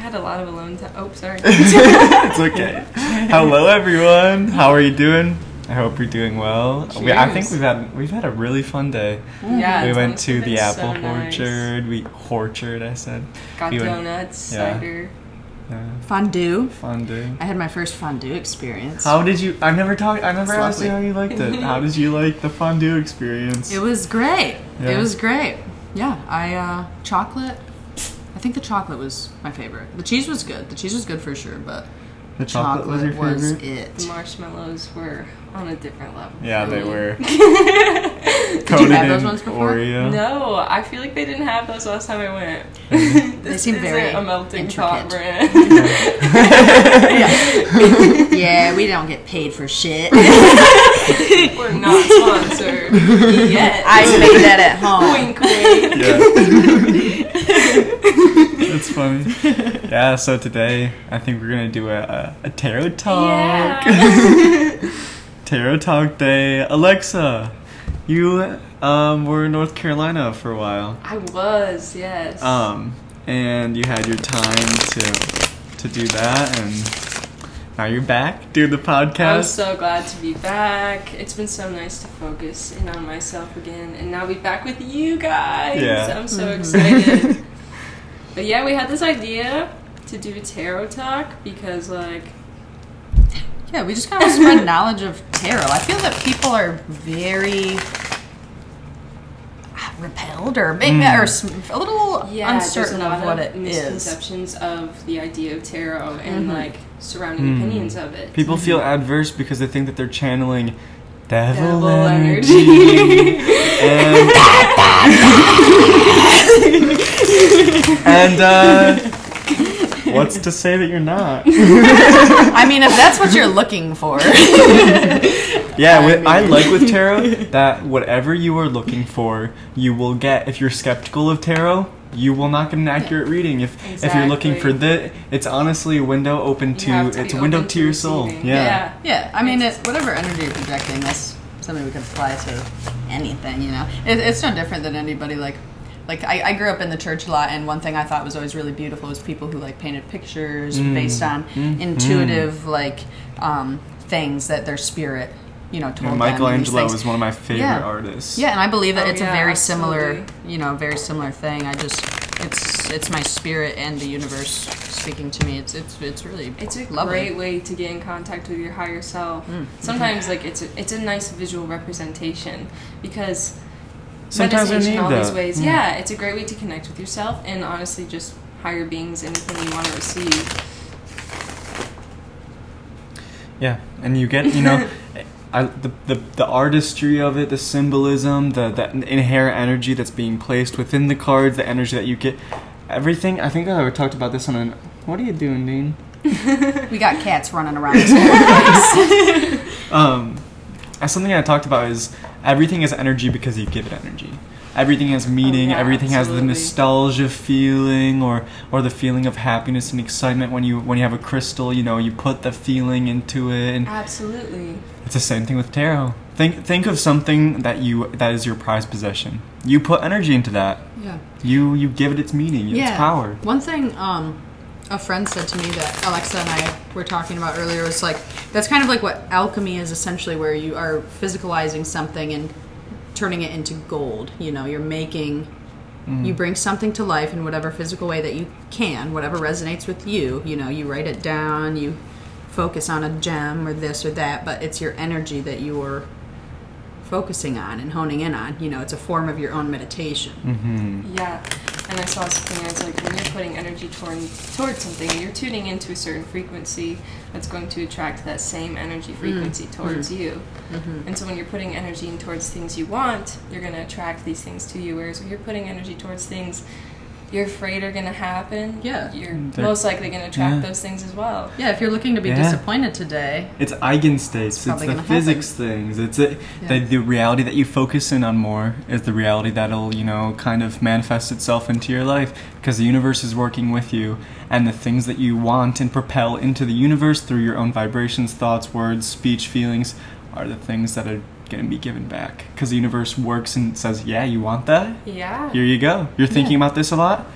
had a lot of alone time. Oh, sorry. It's okay. Hello, everyone. How are you doing? I hope you're doing well. I think we've had a really fun day. Yeah, we went to the apple orchard. Got donuts, cider. Yeah. Fondue. I had my first fondue experience. How did you? I never asked you how you liked it. How did you like the fondue experience? It was great. Yeah. It was great. Yeah, chocolate. I think the chocolate was my favorite. The cheese was good. The cheese was good for sure, but the chocolate was your favorite. The marshmallows were on a different level. Yeah, they were. Did you have those ones before? Oreo. No, I feel like they didn't have those last time I went. Mm-hmm. They seem very a melting pot brand. Yeah. Yeah, we don't get paid for shit. We're not sponsored yet. I made that at home. Wink, wink. Yeah. That's funny. Yeah, so today I think we're gonna do a tarot talk. Yeah. Tarot talk day. Alexa, you were in North Carolina for a while. I was, yes. And you had your time to do that, and now you're back doing the podcast. I'm so glad to be back. It's been so nice to focus in on myself again, and now be back with you guys. Yeah. I'm so excited. But yeah, we had this idea to do a tarot talk because, like, yeah, we just kind of spread knowledge of tarot. I feel that people are very repelled or maybe or a little uncertain of what it is. Misconceptions of the idea of tarot and like surrounding opinions of it. People feel adverse because they think that they're channeling devil energy. and what's to say that you're not? I mean, if that's what you're looking for. Yeah, I like with tarot that whatever you are looking for, you will get. If you're skeptical of tarot, you will not get an accurate reading. If you're looking for this, it's honestly a window open to it's a window to your soul. Yeah. I mean, whatever energy you're projecting, that's something we can apply to anything, you know? It's no different than anybody, like, I grew up in the church a lot, and one thing I thought was always really beautiful was people who, like, painted pictures based on intuitive, like, things that their spirit, you know, told them. Michelangelo was one of my favorite artists. Yeah, and I believe that it's a very similar, you know, very similar thing. I just, it's my spirit and the universe speaking to me. It's really lovely. Great way to get in contact with your higher self. Sometimes, like, it's a nice visual representation because sometimes meditation, all these ways. Yeah, it's a great way to connect with yourself and honestly just higher beings, anything you want to receive. Yeah, and you get, you know, the artistry of it, the symbolism, the inherent energy that's being placed within the cards, the energy that you get, everything. I think I ever talked about this on what are you doing, Dean? We got cats running around this whole place. Something I talked about is everything is energy because you give it energy. Everything has meaning. Everything has the nostalgia feeling or the feeling of happiness and excitement when you have a crystal. You know, you put the feeling into it. And absolutely. It's the same thing with tarot. Think of something that is your prized possession. You put energy into that. Yeah. You give it its meaning. Its power. One thing a friend said to me that Alexa and I were talking about earlier was like, that's kind of like what alchemy is essentially, where you are physicalizing something and turning it into gold. You know, you're making, you bring something to life in whatever physical way that you can, whatever resonates with you. You know, you write it down, you focus on a gem or this or that, but it's your energy that you're focusing on and honing in on. You know, it's a form of your own meditation. Mm-hmm. Yeah. And I saw something that's like, when you're putting energy towards something, you're tuning into a certain frequency that's going to attract that same energy frequency towards you. Mm-hmm. And so when you're putting energy in towards things you want, you're going to attract these things to you. Whereas if you're putting energy towards things you're afraid are going to happen, you're most likely going to attract those things as well. Yeah, if you're looking to be disappointed today, it's eigenstates. It's the physics things. It's the reality that you focus in on more is the reality that'll, you know, kind of manifest itself into your life because the universe is working with you, and the things that you want and propel into the universe through your own vibrations, thoughts, words, speech, feelings are the things that are going to be given back because the universe works and says, yeah, you want that? Yeah. Here you go. You're thinking about this a lot?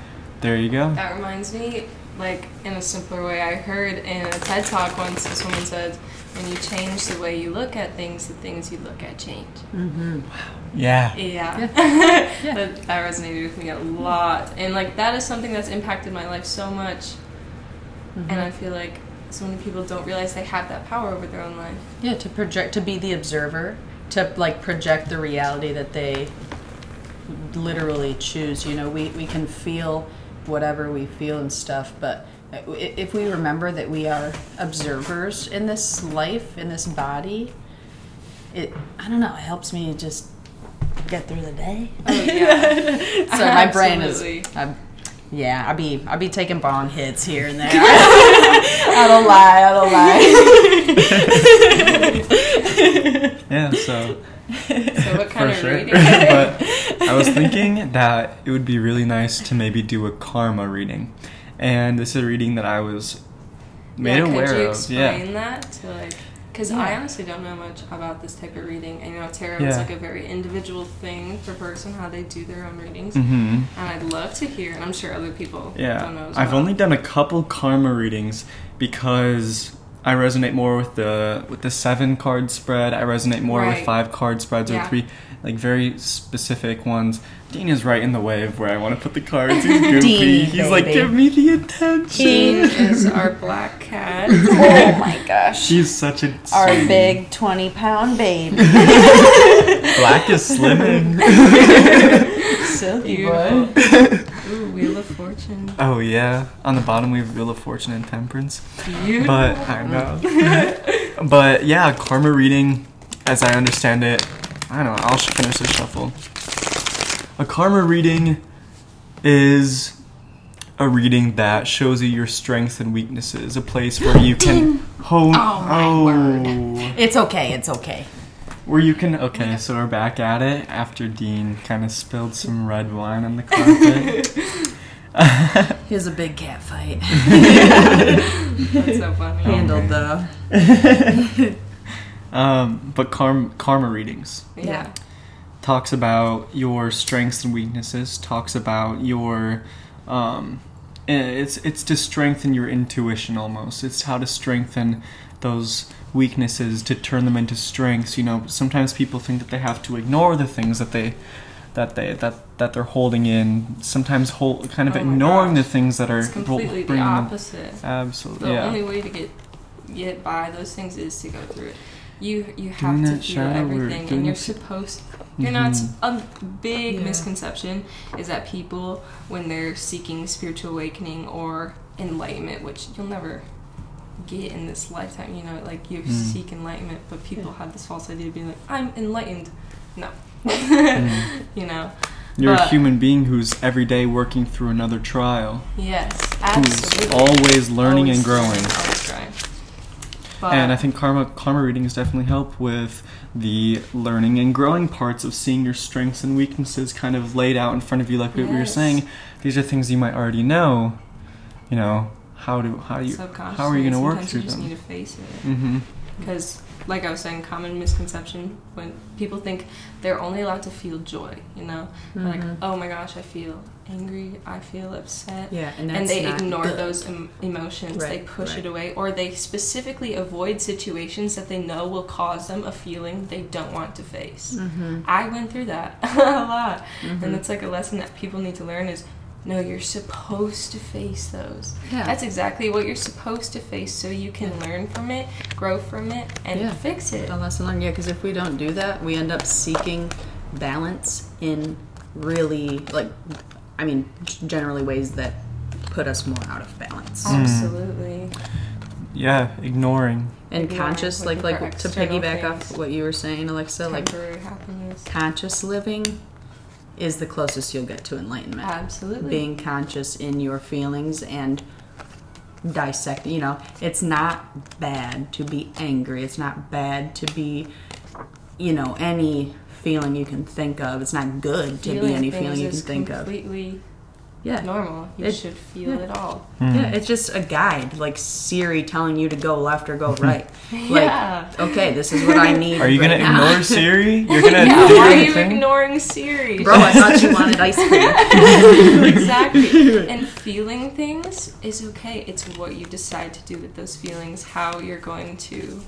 There you go. That reminds me, like in a simpler way. I heard in a TED talk once, this woman said, when you change the way you look at things, the things you look at change. Mm-hmm. Yeah. Yeah. Yeah. That resonated with me a lot. And like that is something that's impacted my life so much. Mm-hmm. And I feel like so many people don't realize they have that power over their own life. Yeah, to project, to be the observer, to like project the reality that they literally choose. You know, we can feel whatever we feel and stuff, but if we remember that we are observers in this life, in this body, it helps me just get through the day. Oh, yeah. So my brain is, I'll be taking bong hits here and there. I don't lie. Yeah, so what kind of reading? But I was thinking that it would be really nice to maybe do a karma reading. And this is a reading that I was made aware of. Could you explain that? To like, because I honestly don't know much about this type of reading. And, you know, tarot is like a very individual thing for a person, how they do their own readings. Mm-hmm. And I'd love to hear, and I'm sure other people don't know as well. I've only done a couple karma readings because I resonate more with the 7-card spread. I resonate more with 5-card spreads or 3, like very specific ones. Dean is right in the way of where I want to put the cards. He's goofy. Dean, he's like, give me the attention. Dean is our black cat. Oh my gosh. She's such a our big 20-pound baby. Black is slimming. Silky beautiful. Boy. Ooh, Wheel of Fortune. Oh, yeah. On the bottom, we have Wheel of Fortune and Temperance. Beautiful. But, I know. But, yeah, karma reading, as I understand it, I don't know, I'll finish this shuffle. A karma reading is a reading that shows you your strengths and weaknesses, a place where you can hone. Oh my word. It's okay. Where you can, so we're back at it after Dean kind of spilled some red wine on the carpet. Here's a big cat fight. That's so funny. Handled though. But karma readings. Yeah. Talks about your strengths and weaknesses. Talks about your, it's to strengthen your intuition almost. It's how to strengthen those weaknesses to turn them into strengths. You know, sometimes people think that they have to ignore the things that they're holding in. Sometimes ignoring the things that are it's completely the opposite. Absolutely, the only way to get by those things is to go through it. You have to feel everything, and you're supposed. You know, it's a big misconception is that people, when they're seeking spiritual awakening or enlightenment, which you'll never get in this lifetime, you know, like you seek enlightenment, but people have this false idea of being like, I'm enlightened. No. You know, you're a human being who's every day working through another trial. Yes, absolutely. Who's always learning and growing. Always trying. And I think karma readings definitely help with the learning and growing parts of seeing your strengths and weaknesses kind of laid out in front of you, like what we were saying. These are things you might already know, you know. How are you going to work through them? Sometimes you just need to face it. Because, like I was saying, common misconception when people think they're only allowed to feel joy, you know? Mm-hmm. Like, oh my gosh, I feel angry, I feel upset. Yeah, and they ignore those emotions. Right, they push it away. Or they specifically avoid situations that they know will cause them a feeling they don't want to face. Mm-hmm. I went through that a lot. Mm-hmm. And that's like a lesson that people need to learn is, no, you're supposed to face those. Yeah. That's exactly what you're supposed to face so you can learn from it, grow from it, and fix it. A lesson learned, because if we don't do that, we end up seeking balance in really, generally ways that put us more out of balance. Absolutely. Yeah, ignoring. And conscious, like to piggyback off what you were saying, Alexa, temporary happiness. Conscious living is the closest you'll get to enlightenment. Absolutely. Being conscious in your feelings and dissecting. You know, it's not bad to be angry. It's not bad to be, you know, any feeling you can think of. It's not good to be any feeling you can think of. Completely Yeah. It's normal. You should feel it all. Mm. Yeah, it's just a guide, like Siri telling you to go left or go right. Okay, this is what I need. Are you going to ignore Siri? You're going to ignore ignoring Siri? Bro, I thought you wanted ice cream. Exactly. And feeling things is okay. It's what you decide to do with those feelings, how you're going to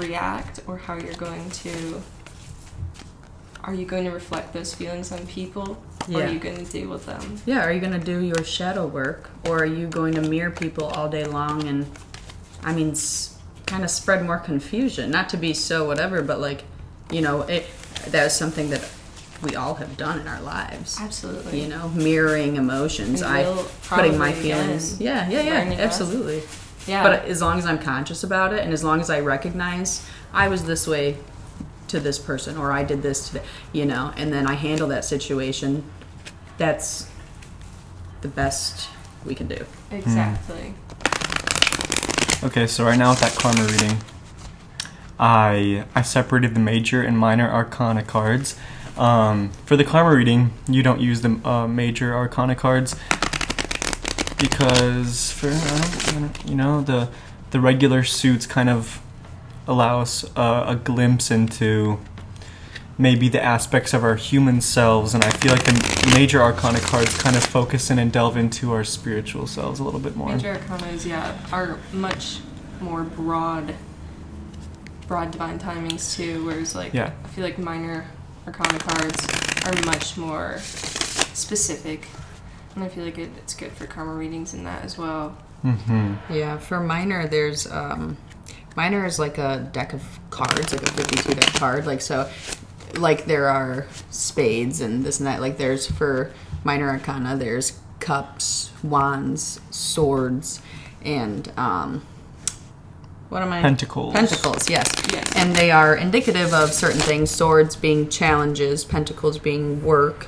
react, or how you're going to... Are you going to reflect those feelings on people? Yeah. Or are you going to deal with them? Yeah, are you going to do your shadow work? Or are you going to mirror people all day long and, I mean, kind of spread more confusion? Not to be so whatever, but like, you know, that is something that we all have done in our lives. Absolutely. You know, mirroring emotions. Putting my feelings. Yeah, absolutely. Yeah. But as long as I'm conscious about it and as long as I recognize I was this way to this person, or I did this today, you know, and then I handle that situation, that's the best we can do. Exactly. Okay, so right now with that karma reading, I separated the major and minor arcana cards. For the karma reading, you don't use the major arcana cards because, the regular suits kind of allow us a glimpse into maybe the aspects of our human selves, and I feel like the major arcana cards kind of focus in and delve into our spiritual selves a little bit more. Major arcanas, are much more broad divine timings too, whereas I feel like minor arcana cards are much more specific, and I feel like it's good for karma readings in that as well. Mm-hmm. Yeah, for minor there's minor is like a deck of cards, like a 52 deck card. Like, so, like, there are spades and this and that. Like, there's, for minor arcana, there's cups, wands, swords, and, Pentacles. Pentacles, yes. And they are indicative of certain things. Swords being challenges, pentacles being work,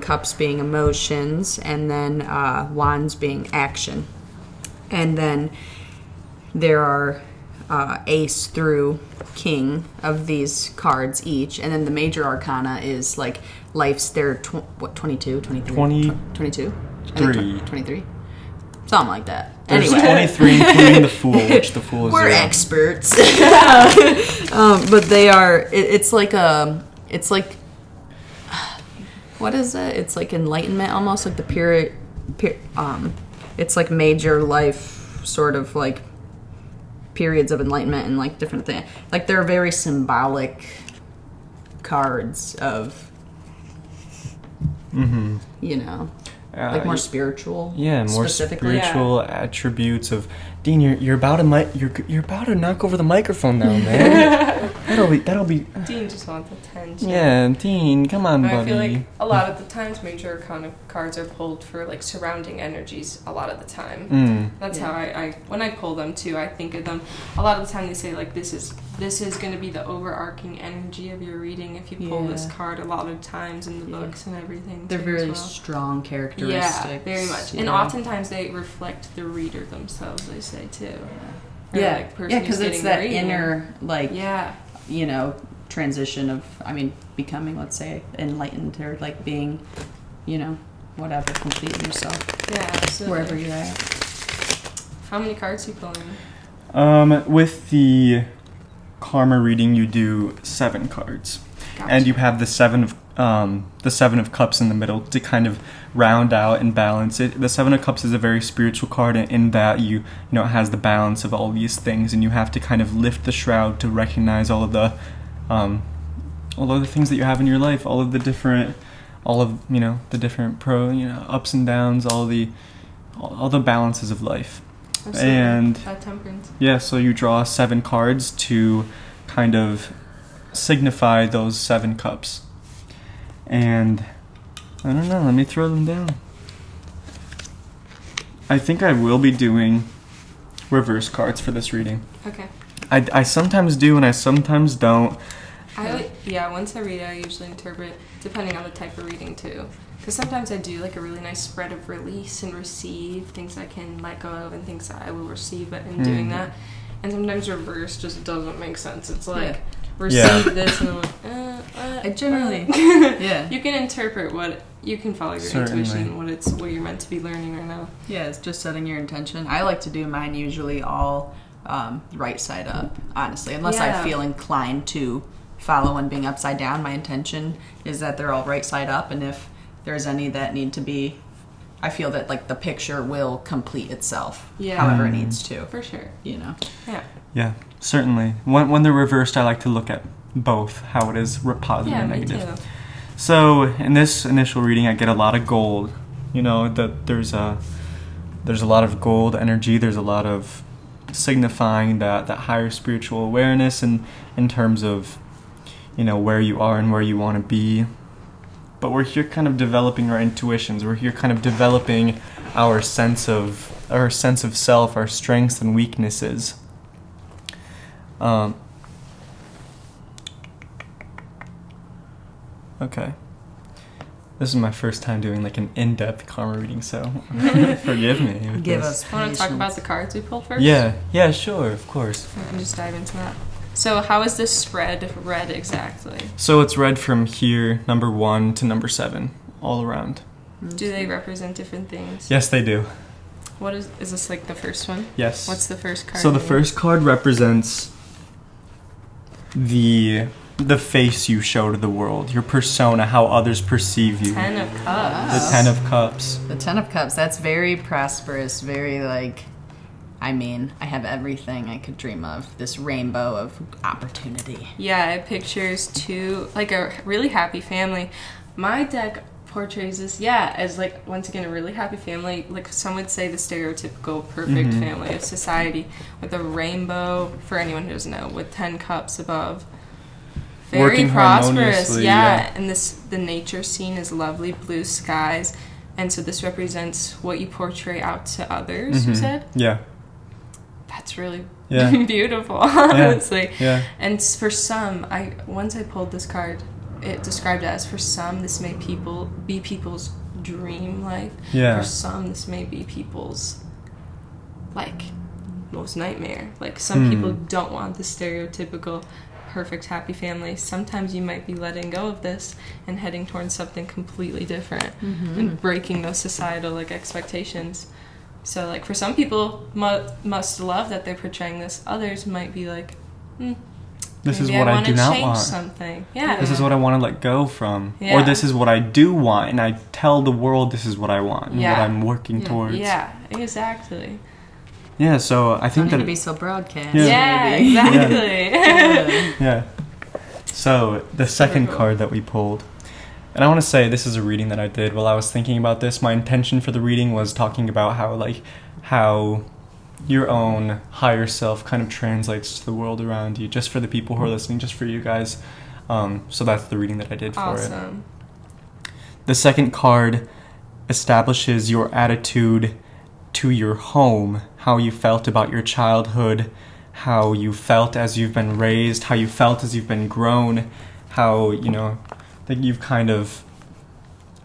cups being emotions, and then wands being action. And then there are... ace through king of these cards each, and then the major arcana is like life's their 22, 23, 22, 23, something like that. There's anyway, 23 including the fool, which the fool is. We're zero. Experts, but they are. It's like what is it? It's like enlightenment, almost like the pure. It's like major life, sort of like. Periods of enlightenment and like different things. Like they're very symbolic cards of, mm-hmm. you know, like more spiritual. Yeah, more spiritual attributes of. Dean, you're about to knock over the microphone now, man. that'll be. Dean just wants attention. Yeah, Dean, come on, buddy. I feel like a lot of the times major arcana cards are pulled for like surrounding energies. A lot of the time, that's how I when I pull them too, I think of them. A lot of the time they say like this is going to be the overarching energy of your reading if you pull this card. A lot of times in the books and everything, they're very strong characteristics. Yeah, very much. Yeah. And oftentimes they reflect the reader themselves. They say. Too. Yeah, because it's that inner, like, you know, transition of, I mean, becoming, let's say, enlightened or, like, being, you know, whatever, complete yourself. Yeah, absolutely. Wherever you're at. How many cards are you pulling? With the karma reading, you do 7 cards. Gotcha. And you have the Seven of Cups in the middle to kind of round out and balance it. The Seven of Cups is a very spiritual card in that you know it has the balance of all these things, and you have to kind of lift the shroud to recognize all of the things that you have in your life, all of the different ups and downs, all the balances of life. Absolutely. And that temperance. Yeah, so you draw 7 cards to kind of signify those 7 cups. And, I don't know, let me throw them down. I think I will be doing reverse cards for this reading. Okay. I sometimes do and I sometimes don't. Once I read it, I usually interpret, depending on the type of reading, too. Because sometimes I do, like, a really nice spread of release and receive, things I can let go of and things that I will receive in doing that. And sometimes reverse just doesn't make sense. It's like, receive this and I'm like, generally. Yeah. You can interpret what you can follow your intuition, what you're meant to be learning right now. Yeah, it's just setting your intention. I like to do mine usually all right side up, honestly, unless I feel inclined to follow one being upside down. My intention is that they're all right side up, and if there's any that need to be, I feel that like the picture will complete itself, however it needs to. For sure, you know. Yeah. Yeah, certainly. When they're reversed, I like to look at both, how it is positive and negative. Me too. So in this initial reading, I get a lot of gold. You know, that there's a lot of gold energy. There's a lot of signifying that higher spiritual awareness, and in terms of, you know, where you are and where you want to be. But we're here kind of developing our intuitions. We're here kind of developing our sense of self, our strengths and weaknesses. Okay. This is my first time doing like an in-depth karma reading, so forgive me. Give us patience. Want to talk about the cards we pulled first? Yeah, sure, of course. We can just dive into that. So how is this spread read exactly? So it's read from here, number 1 to number 7, all around. Do they represent different things? Yes, they do. What is this like the first one? Yes. What's the first card? So the first card represents the face you show to the world, your persona, how others perceive you. The Ten of Cups, that's very prosperous, very like... I mean, I have everything I could dream of. This rainbow of opportunity. Yeah, it pictures two, like a really happy family. My deck portrays this, as like, once again, a really happy family. Like some would say the stereotypical perfect family of society, with a rainbow, for anyone who doesn't know, with 10 cups above. Very working prosperous, yeah. And the nature scene is lovely, blue skies. And so this represents what you portray out to others, you said? Yeah. That's really beautiful, honestly. Yeah. And for some, once I pulled this card, it described it as, for some, this may be people's dream life. Yeah. For some, this may be people's, like, most nightmare. Like, some people don't want the stereotypical perfect happy family. Sometimes you might be letting go of this and heading towards something completely different and breaking those societal, like, expectations. So, like, for some people must love that they're portraying this. Others might be like, this is what I do not want. Something. Yeah. This is what I want to let go from. Yeah. Or this is what I do want, and I tell the world this is what I want and what I'm working towards. Yeah, exactly. Yeah, so I think that... Don't need to be so broadcast. Yeah, exactly. Yeah. So, the second card that we pulled... And I want to say this is a reading that I did while I was thinking about this. My intention for the reading was talking about how your own higher self kind of translates to the world around you, just for the people who are listening, just for you guys. So that's the reading that I did for it. Awesome. The second card establishes your attitude to your home, how you felt about your childhood, how you felt as you've been raised, how you felt as you've been grown, how, you know... that you've kind of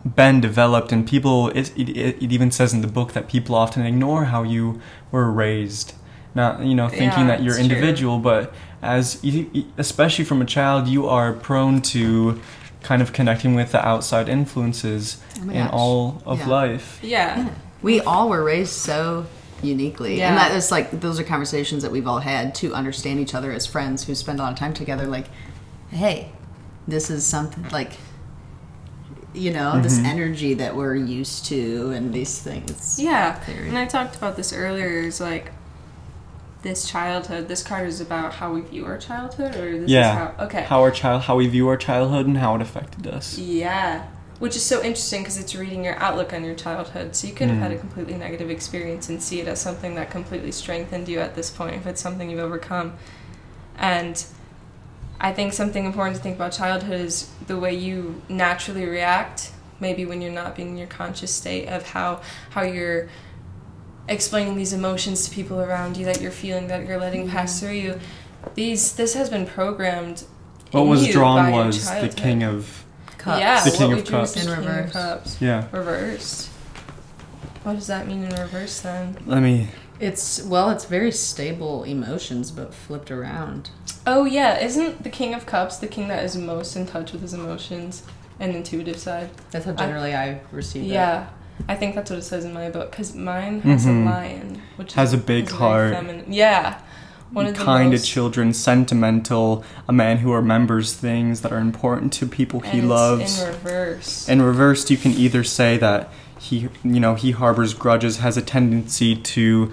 been developed, and people, it even says in the book that people often ignore how you were raised, not, you know, thinking that you're individual, but as you, especially from a child, you are prone to kind of connecting with the outside influences in all of life. Yeah. We all were raised so uniquely, and that is like, those are conversations that we've all had to understand each other as friends who spend a lot of time together, like, hey, this is something, like, you know, this energy that we're used to and these things. Yeah, and I talked about this earlier, is like, this childhood, this card is about how we view our childhood, or this is how... Okay. How we view our childhood and how it affected us. Yeah, which is so interesting because it's reading your outlook on your childhood, so you could have had a completely negative experience and see it as something that completely strengthened you at this point, if it's something you've overcome. And... I think something important to think about childhood is the way you naturally react, maybe when you're not being in your conscious state, of how you're explaining these emotions to people around you that you're feeling, that you're letting pass through you. This has been programmed. What was drawn was the King of Cups. Yeah, the King of Cups in reverse. Yeah, reversed. What does that mean in reverse then? Let me. It's very stable emotions, but flipped around. Oh, yeah. Isn't the King of Cups the king that is most in touch with his emotions and intuitive side? That's how generally I receive it. Yeah. I think that's what it says in my book, because mine has a lion, which has a big heart. Yeah. Kind to children, sentimental, a man who remembers things that are important to people he loves. In reverse. In reverse, you can either say that he harbors grudges, has a tendency to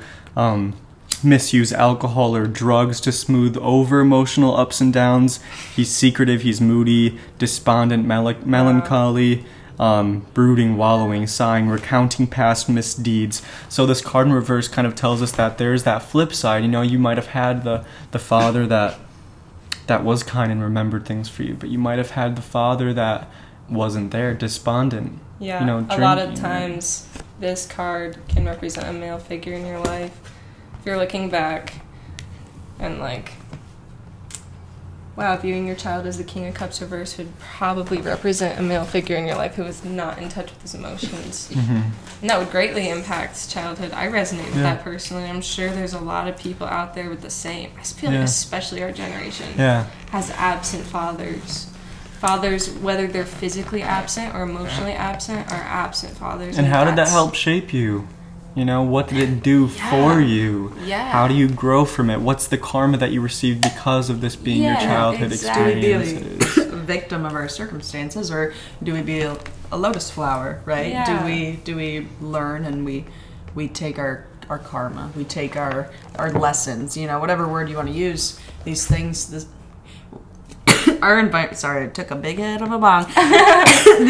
misuse alcohol or drugs to smooth over emotional ups and downs. He's secretive, he's moody, despondent, melancholy, brooding, wallowing, sighing, recounting past misdeeds. So this card in reverse kind of tells us that there's that flip side. You might have had the father that was kind and remembered things for you, but you might have had the father that wasn't there, despondent. Yeah, a lot of times this card can represent a male figure in your life. If you're looking back and viewing your child as the King of Cups reverse would probably represent a male figure in your life who is not in touch with his emotions. Mm-hmm. And that would greatly impact childhood. I resonate with that personally. I'm sure there's a lot of people out there with the same. I feel like especially our generation has absent fathers. Fathers, whether they're physically absent or emotionally absent, are absent fathers. And how did that help shape you? What did it do for you? Yeah. How do you grow from it? What's the karma that you received because of this being your childhood experiences? Do we be a victim of our circumstances, or do we be a lotus flower, right? Yeah. Do we learn and we take our karma, we take our lessons, whatever word you want to use, these things... I took a big hit of a bong.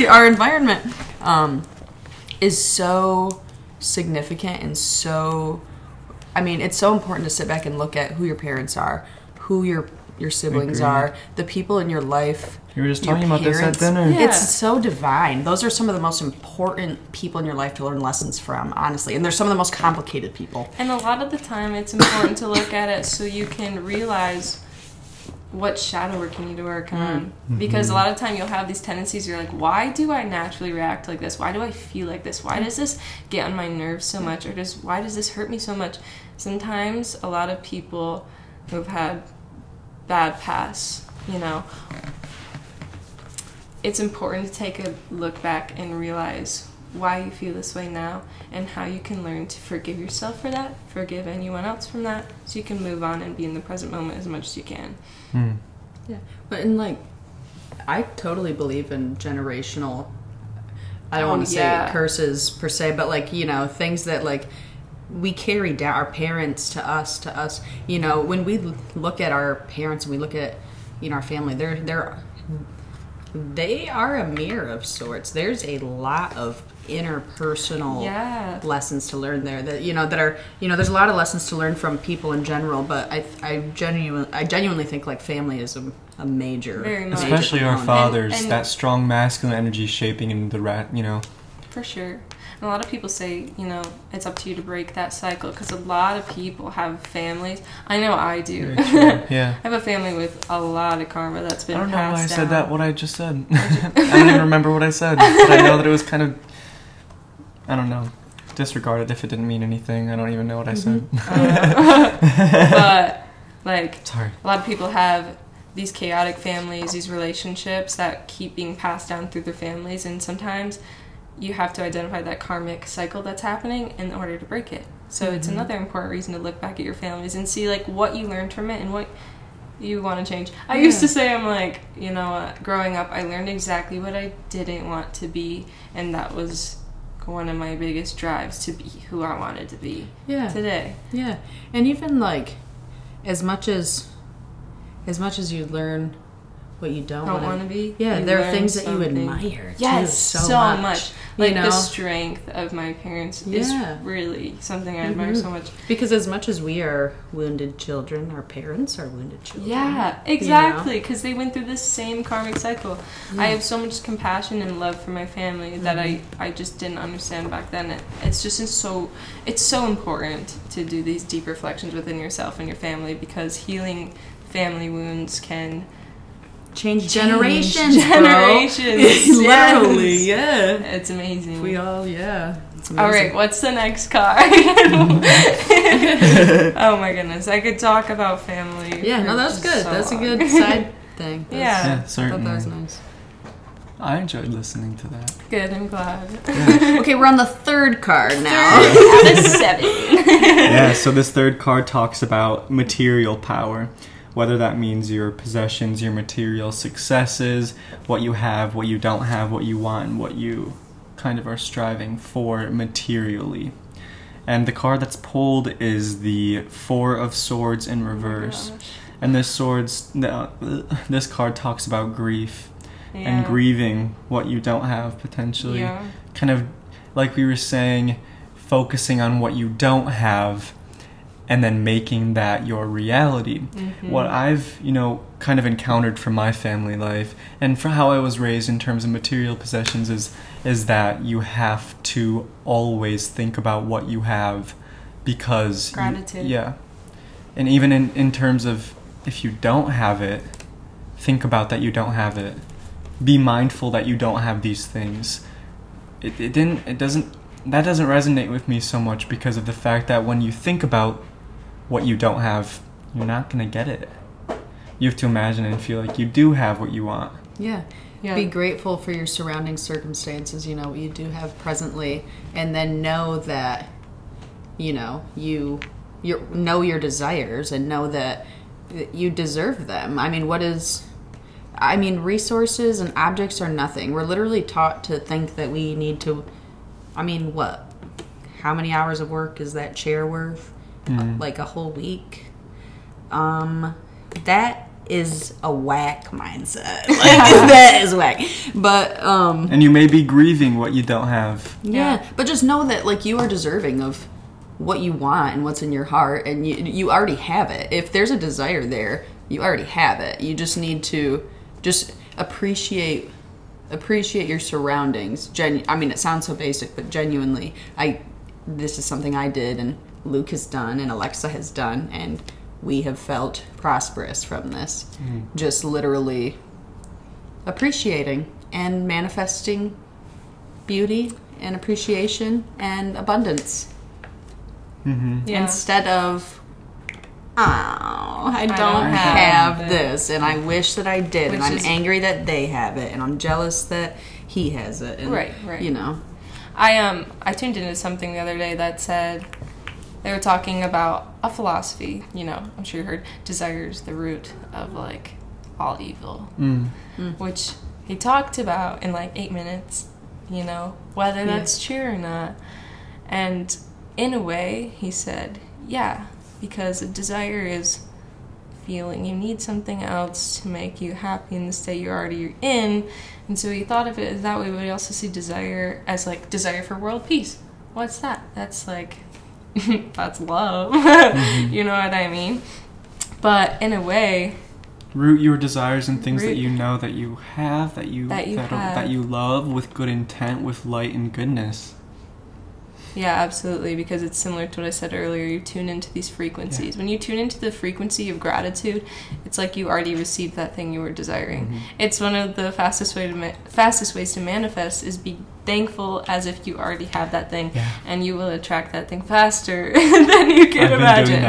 Our environment is so significant and so... I mean, it's so important to sit back and look at who your parents are, who your siblings are, the people in your life. You were just talking about this at dinner. Yeah. It's so divine. Those are some of the most important people in your life to learn lessons from, honestly. And they're some of the most complicated people. And a lot of the time, it's important to look at it so you can realize... what shadow work you need to work on. Mm-hmm. Because a lot of time you'll have these tendencies, you're like, why do I naturally react like this? Why do I feel like this? Why does this get on my nerves so much? Or why does this hurt me so much? Sometimes a lot of people who've had bad pasts, it's important to take a look back and realize why you feel this way now and how you can learn to forgive yourself for that, forgive anyone else from that, so you can move on and be in the present moment as much as you can. Mm. Yeah. But I totally believe in generational, I don't want to say curses per se, but things that we carry down our parents to us, when we look at our parents and we look at, our family, they are a mirror of sorts. There's a lot of interpersonal lessons to learn there that there's a lot of lessons to learn from people in general, but I genuinely think family is a major, very major, especially our fathers, and that strong masculine energy shaping in the for sure. And a lot of people say it's up to you to break that cycle, because a lot of people have families. I know I do. Yeah. I have a family with a lot of karma that's been passed down. I don't know why I said that, what I just said. I don't even remember what I said, but I know that it was kind of, I don't know, disregarded if it didn't mean anything. I don't even know what I said. But sorry. A lot of people have these chaotic families, these relationships that keep being passed down through their families, and sometimes you have to identify that karmic cycle that's happening in order to break it. So it's another important reason to look back at your families and see what you learned from it and what you want to change. I used to say, I'm growing up, I learned exactly what I didn't want to be, and that was one of my biggest drives to be who I wanted to be today. Yeah, and even as much as you learn what you don't want to be. Yeah, there are things that you admire. Yes, so much. The strength of my parents is really something I admire so much. Because as much as we are wounded children, our parents are wounded children. Yeah, exactly, because they went through the same karmic cycle. Yeah. I have so much compassion and love for my family that I just didn't understand back then. It's so important to do these deep reflections within yourself and your family, because healing family wounds can... change generations, Yes. Literally, it's amazing. It's amazing. All right, what's the next card? Oh my goodness, I could talk about family. Yeah, no, that's good. So that's long. A good side thing. Yeah, certainly. I thought that was nice. I enjoyed listening to that. Good, I'm glad. Yeah. Okay, we're on the third card now. Out of 7. Yeah, so this third card talks about material power, whether that means your possessions, your material successes, what you have, what you don't have, what you want, and what you kind of are striving for materially. And the card that's pulled is the 4 of Swords in reverse. Oh, and this card talks about grief. Yeah. And grieving what you don't have, potentially. Yeah. Kind of like we were saying, focusing on what you don't have and then making that your reality. Mm-hmm. What I've, kind of encountered from my family life and for how I was raised in terms of material possessions is that you have to always think about what you have because... Gratitude. Yeah. And even in terms of if you don't have it, think about that you don't have it. Be mindful that you don't have these things. That doesn't resonate with me so much because of the fact that when you think about what you don't have, you're not going to get it. You have to imagine and feel like you do have what you want. Yeah. Yeah. Be grateful for your surrounding circumstances, what you do have presently, and then know that, you know your desires and know that you deserve them. I mean, resources and objects are nothing. We're literally taught to think that we need to... I mean, what? How many hours of work is that chair worth? Mm. Like a whole week? That is a whack mindset. Like, that is whack. But, and you may be grieving what you don't have. Yeah, but just know that, you are deserving of what you want and what's in your heart, and you already have it. If there's a desire there, you already have it. You just need to just appreciate your surroundings. It sounds so basic, but genuinely, this is something I did, and Luke has done, and Alexa has done, and we have felt prosperous from this. Mm. Just literally appreciating and manifesting beauty and appreciation and abundance. Mm-hmm. Yeah. Instead of, I don't have this, and I wish that I did, and I'm angry that they have it, and I'm jealous that he has it. And, right. I tuned into something the other day that said they were talking about a philosophy. I'm sure you heard, desire is the root of all evil, which he talked about in 8 minutes. Whether that's true or not, and in a way, he said, yeah. Because a desire is feeling you need something else to make you happy in the state you're already in. And so we thought of it as that way, but we also see desire as desire for world peace. What's that? That's that's love. Mm-hmm. You know what I mean? But in a way... Root your desires in things that you know that you have, that you love with good intent, with light and goodness. Yeah, absolutely, because it's similar to what I said earlier. You tune into these frequencies. Yeah. When you tune into the frequency of gratitude, it's like you already received that thing you were desiring. Mm-hmm. It's one of the fastest ways to manifest is be thankful as if you already have that thing, and you will attract that thing faster than you can imagine.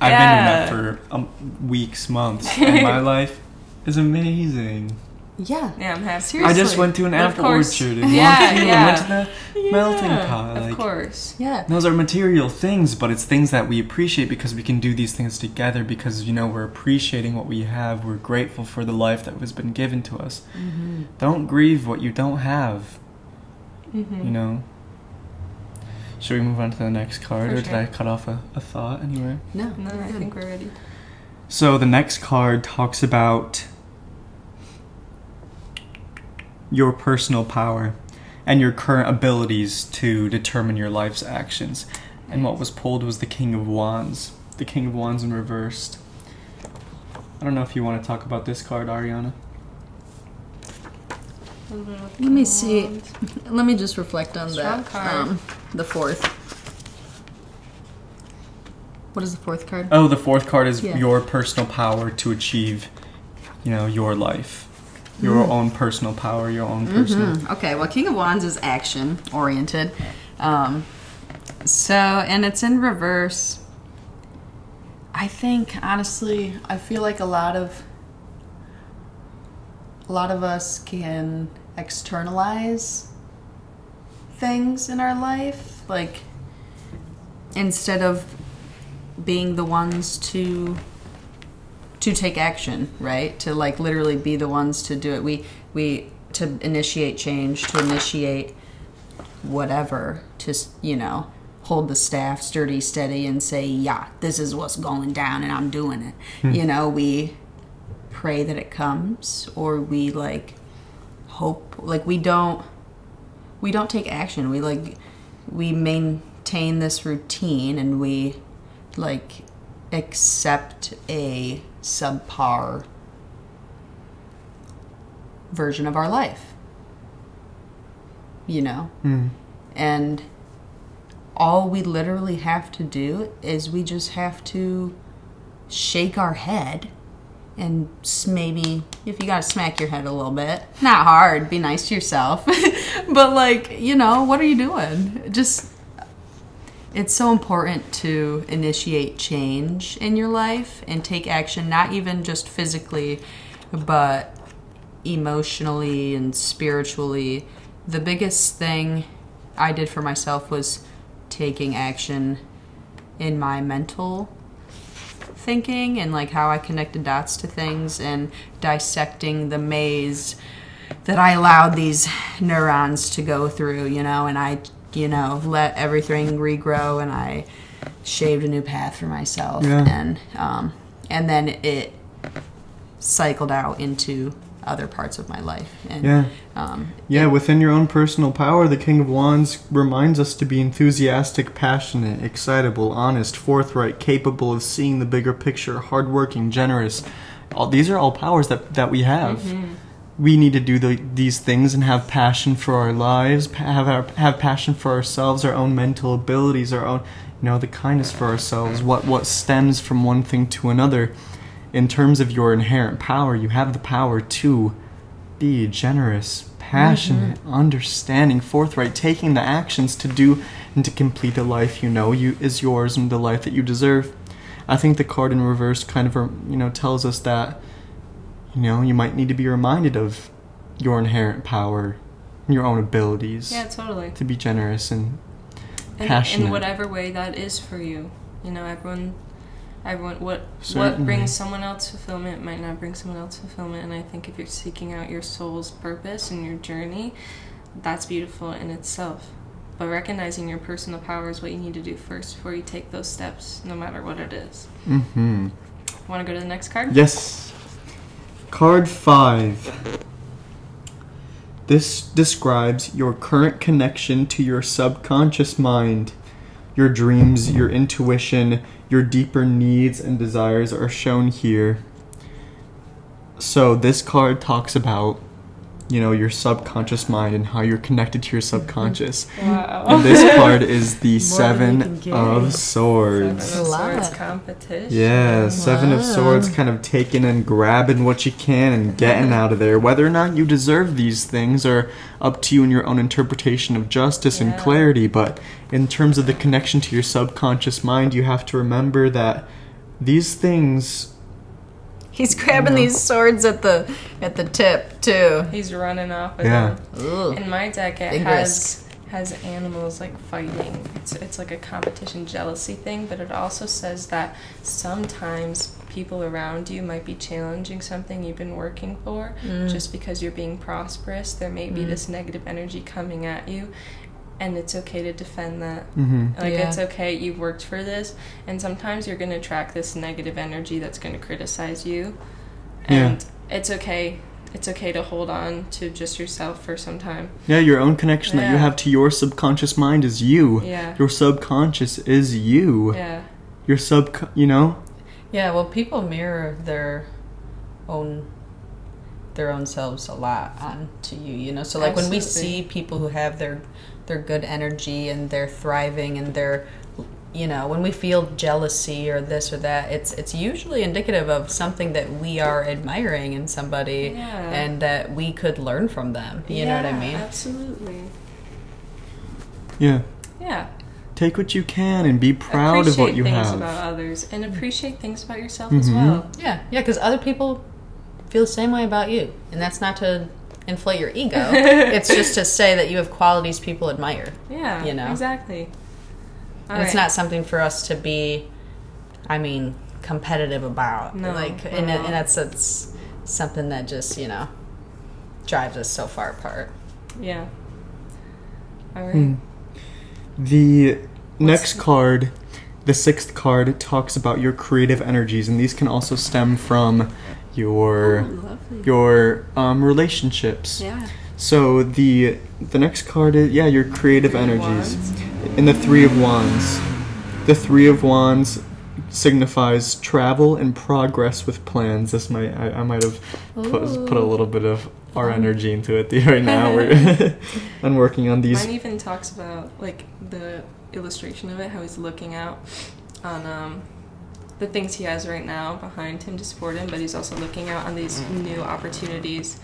I've been doing that for weeks, months, and my life is amazing. Yeah, I'm happy. Seriously. I just went to an apple orchard and went to the melting pot. Of course, yeah. Those are material things, but it's things that we appreciate because we can do these things together because, we're appreciating what we have. We're grateful for the life that has been given to us. Mm-hmm. Don't grieve what you don't have, Should we move on to the next card, or did I cut off a thought anywhere? No, I think we're ready. So the next card talks about... your personal power and your current abilities to determine your life's actions. And what was pulled was the King of Wands. The King of Wands in reversed. I don't know if you want to talk about this card, Arianna. Let me see. Let me just reflect on that. The fourth. What is the fourth card? Oh, the fourth card is your personal power to achieve, your life. Your own personal power, your own personal... Mm-hmm. Okay, well, King of Wands is action-oriented. And it's in reverse. I think, honestly, I feel like a lot of us can externalize things in our life, like, instead of being the ones to take action, right? To, like, literally be the ones to do it. We to initiate change, to initiate whatever, to, you know, hold the staff sturdy, steady, and say, yeah, this is what's going down, and I'm doing it. You know, we pray that it comes, or we, like, hope. Like, we don't take action. We, like, we maintain this routine, and we, like, accept a subpar version of our life, you know? And all we literally have to do is we just have to shake our head, and maybe if you gotta smack your head a little bit, not hard, be nice to yourself, but, like, you know, what are you doing? Just, it's so important to initiate change in your life and take action, not even just physically, but emotionally and spiritually. The biggest thing I did for myself was taking action in my mental thinking and, like, how I connected dots to things, and dissecting the maze that I allowed these neurons to go through, you know, and I, you know, let everything regrow, and I shaved a new path for myself. Yeah. And then it cycled out into other parts of my life. And, within your own personal power, the King of Wands reminds us to be enthusiastic, passionate, excitable, honest, forthright, capable of seeing the bigger picture, hardworking, generous. These are all powers that we have. Mm-hmm. We need to do these things and have passion for our lives, have passion for ourselves, our own mental abilities, our own, you know, the kindness for ourselves, what stems from one thing to another. In terms of your inherent power, you have the power to be generous, passionate, understanding, forthright, taking the actions to do and to complete the life you know is yours and the life that you deserve. I think the card in reverse kind of, you know, tells us that, you know, you might need to be reminded of your inherent power and your own abilities. Yeah, totally. To be generous and passionate. In whatever way that is for you. You know, everyone, what brings someone else fulfillment might not bring someone else fulfillment, and I think if you're seeking out your soul's purpose and your journey, that's beautiful in itself. But recognizing your personal power is what you need to do first before you take those steps, no matter what it is. Mm-hmm. Want to go to the next card? Yes. Card 5. This describes your current connection to your subconscious mind. Your dreams, your intuition, your deeper needs and desires are shown here. So this card talks about, you know, your subconscious mind and how you're connected to your subconscious. Wow. And this card is the Seven of Swords. Seven of Swords competition. Yeah, Seven of Swords, kind of taking and grabbing what you can and getting out of there. Whether or not you deserve these things are up to you and your own interpretation of justice and clarity. But in terms of the connection to your subconscious mind, you have to remember that these things... He's grabbing these swords at the tip too. He's running off with them. Ooh. In my deck, it has animals, like, fighting. It's like a competition jealousy thing, but it also says that sometimes people around you might be challenging something you've been working for. Just because you're being prosperous, there may be this negative energy coming at you. And it's okay to defend that. Mm-hmm. Like, it's okay, you've worked for this. And sometimes you're going to attract this negative energy that's going to criticize you. And it's okay. It's okay to hold on to just yourself for some time. Yeah, your own connection that you have to your subconscious mind is you. Yeah. Your subconscious is you. Yeah. Your you know? Yeah, well, people mirror their own selves a lot onto you, you know? So, like, when we see people who have their good energy and they're thriving and they're, you know, when we feel jealousy or this or that, it's usually indicative of something that we are admiring in somebody and that we could learn from them. You know what I mean? Absolutely. Yeah. Yeah. Take what you can and be proud of what you have. Appreciate things about others and appreciate things about yourself as well. Yeah, yeah, because other people feel the same way about you. And that's not to inflate your ego. It's just to say that you have qualities people admire. Yeah, you know? Exactly. And it's not something for us to be, I mean, competitive about. No. Like, and that's something that just, you know, drives us so far apart. Yeah. All right. The next card, the sixth card, talks about your creative energies, and these can also stem from your relationships. Yeah. So the next card is your creative energies, and the Three of Wands. The Three of Wands signifies travel and progress with plans. This I might have put a little bit of our energy into it right now. I'm working on these. Mine even talks about like the illustration of it, how he's looking out on the things he has right now behind him to support him, but he's also looking out on these new opportunities.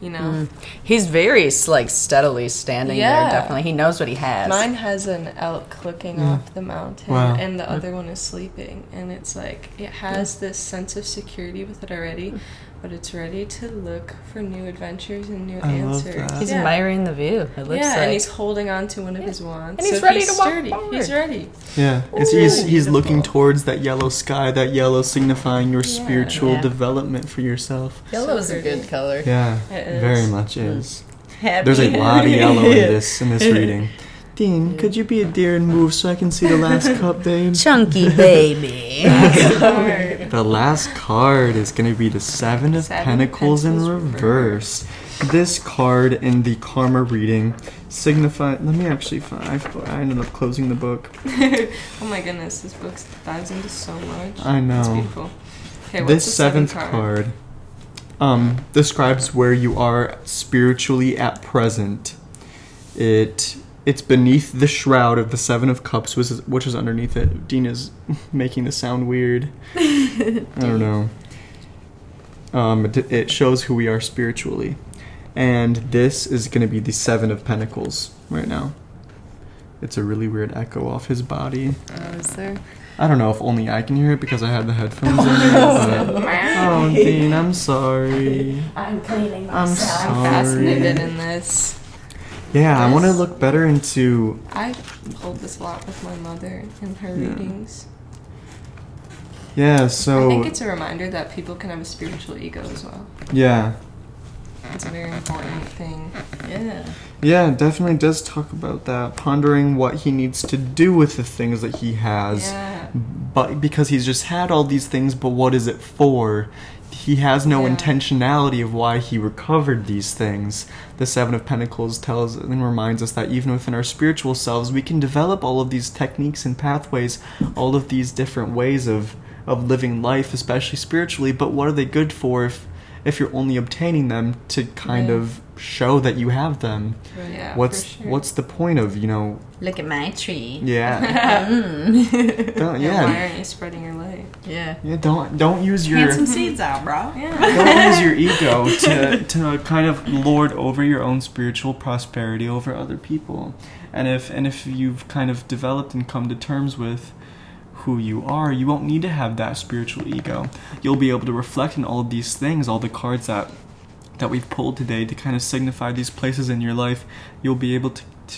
You know, he's very like steadily standing there. Definitely, he knows what he has. Mine has an elk looking off the mountain, and the other one is sleeping. And it's like it has this sense of security with it already, but it's ready to look for new adventures and new answers. He's admiring the view. It looks like. And he's holding on to one of his wands, and he's ready to walk forward. He's ready. Yeah, he's looking towards that yellow sky. That yellow signifying your spiritual development for yourself. Yellow is a good color. Yeah. Very much is. Happy. There's a lot of yellow in this reading. Dean, could you be a deer and move so I can see the last cup, babe? Chunky baby. The last card is going to be the Seven of Pentacles in reverse. This card in the Karma reading signifies... Let me actually find... I ended up closing the book. Oh my goodness, this book dives into so much. I know. It's beautiful. Okay, what's the seventh card? Describes where you are spiritually at present. It's beneath the shroud of the Seven of Cups, which is underneath it. Dean is making this sound weird. I don't know. It shows who we are spiritually. And this is going to be the Seven of Pentacles right now. It's a really weird echo off his body. Oh, is there? I don't know if only I can hear it because I had the headphones in. Oh, Dean, I'm sorry. I'm cleaning myself. I'm fascinated in this. Yeah, I want to look better into... I hold this a lot with my mother in her readings. Yeah, so... I think it's a reminder that people can have a spiritual ego as well. Yeah. It's a very important thing. Yeah. Yeah, it definitely does talk about that. Pondering what he needs to do with the things that he has. Yeah. But because he's just had all these things, but what is it for? He has no intentionality of why he recovered these things. The Seven of Pentacles tells and reminds us that even within our spiritual selves, we can develop all of these techniques and pathways, all of these different ways of living life, especially spiritually, but what are they good for if you're only obtaining them to kind of show that you have them? Yeah, what's the point of, you know... Look at my tree. Yeah. Why aren't you spreading your light? Yeah. Yeah. Don't use your... Plant some seeds out, bro. Yeah. Don't use your ego to kind of lord over your own spiritual prosperity over other people. And if you've kind of developed and come to terms with who you are, you won't need to have that spiritual ego. You'll be able to reflect on all of these things, all the cards that we've pulled today to kind of signify these places in your life. You'll be able to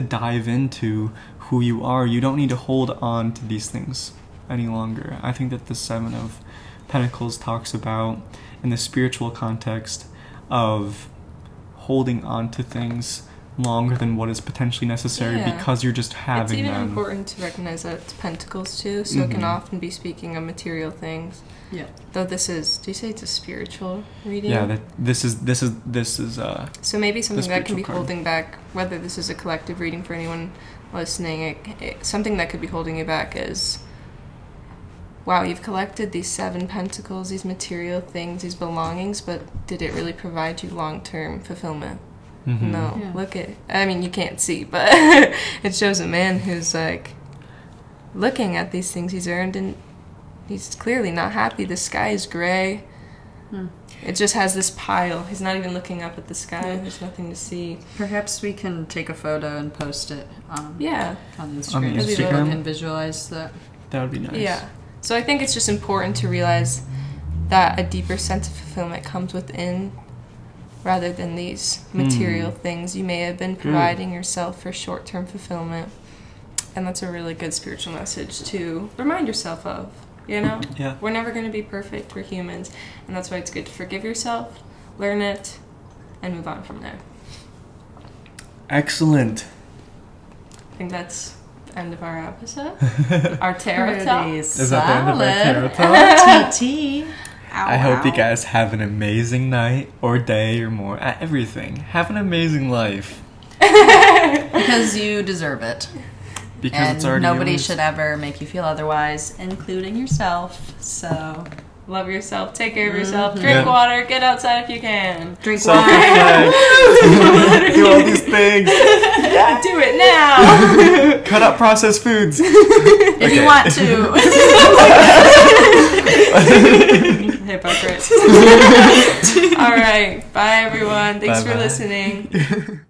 dive into who you are. You don't need to hold on to these things any longer. I think that the Seven of Pentacles talks about in the spiritual context of holding on to things longer than what is potentially necessary because you're just having them. It's even important to recognize that it's pentacles too, so it can often be speaking of material things. Yeah. Though this is, do you say it's a spiritual reading? Yeah. This is. So maybe something that can be holding back, whether this is a collective reading for anyone listening, something that could be holding you back is, wow, you've collected these seven pentacles, these material things, these belongings, but did it really provide you long-term fulfillment? Mm-hmm. No, look at... I mean, you can't see, but it shows a man who's, like, looking at these things he's earned, and he's clearly not happy. The sky is gray. It just has this pile. He's not even looking up at the sky. There's nothing to see. Perhaps we can take a photo and post it on Instagram. On Instagram. So we can visualize that. That would be nice. Yeah. So I think it's just important to realize that a deeper sense of fulfillment comes within rather than these material things. You may have been providing yourself for short-term fulfillment. And that's a really good spiritual message to remind yourself of. You know? Yeah. We're never going to be perfect. We're humans. And that's why it's good to forgive yourself, learn it, and move on from there. Excellent. I think that's the end of our episode. Our tarot talk. Is that the end of our tarot talk? TT. I hope you guys have an amazing night or day or more. Everything. Have an amazing life. Because you deserve it. Because and it's already nobody yours. Should ever make you feel otherwise, including yourself. So love yourself, take care of yourself, drink water, get outside if you can, drink water, do all these things. Yeah. Do it now. Cut out processed foods if you want to. Hypocrites. All right, bye everyone. Thanks for listening.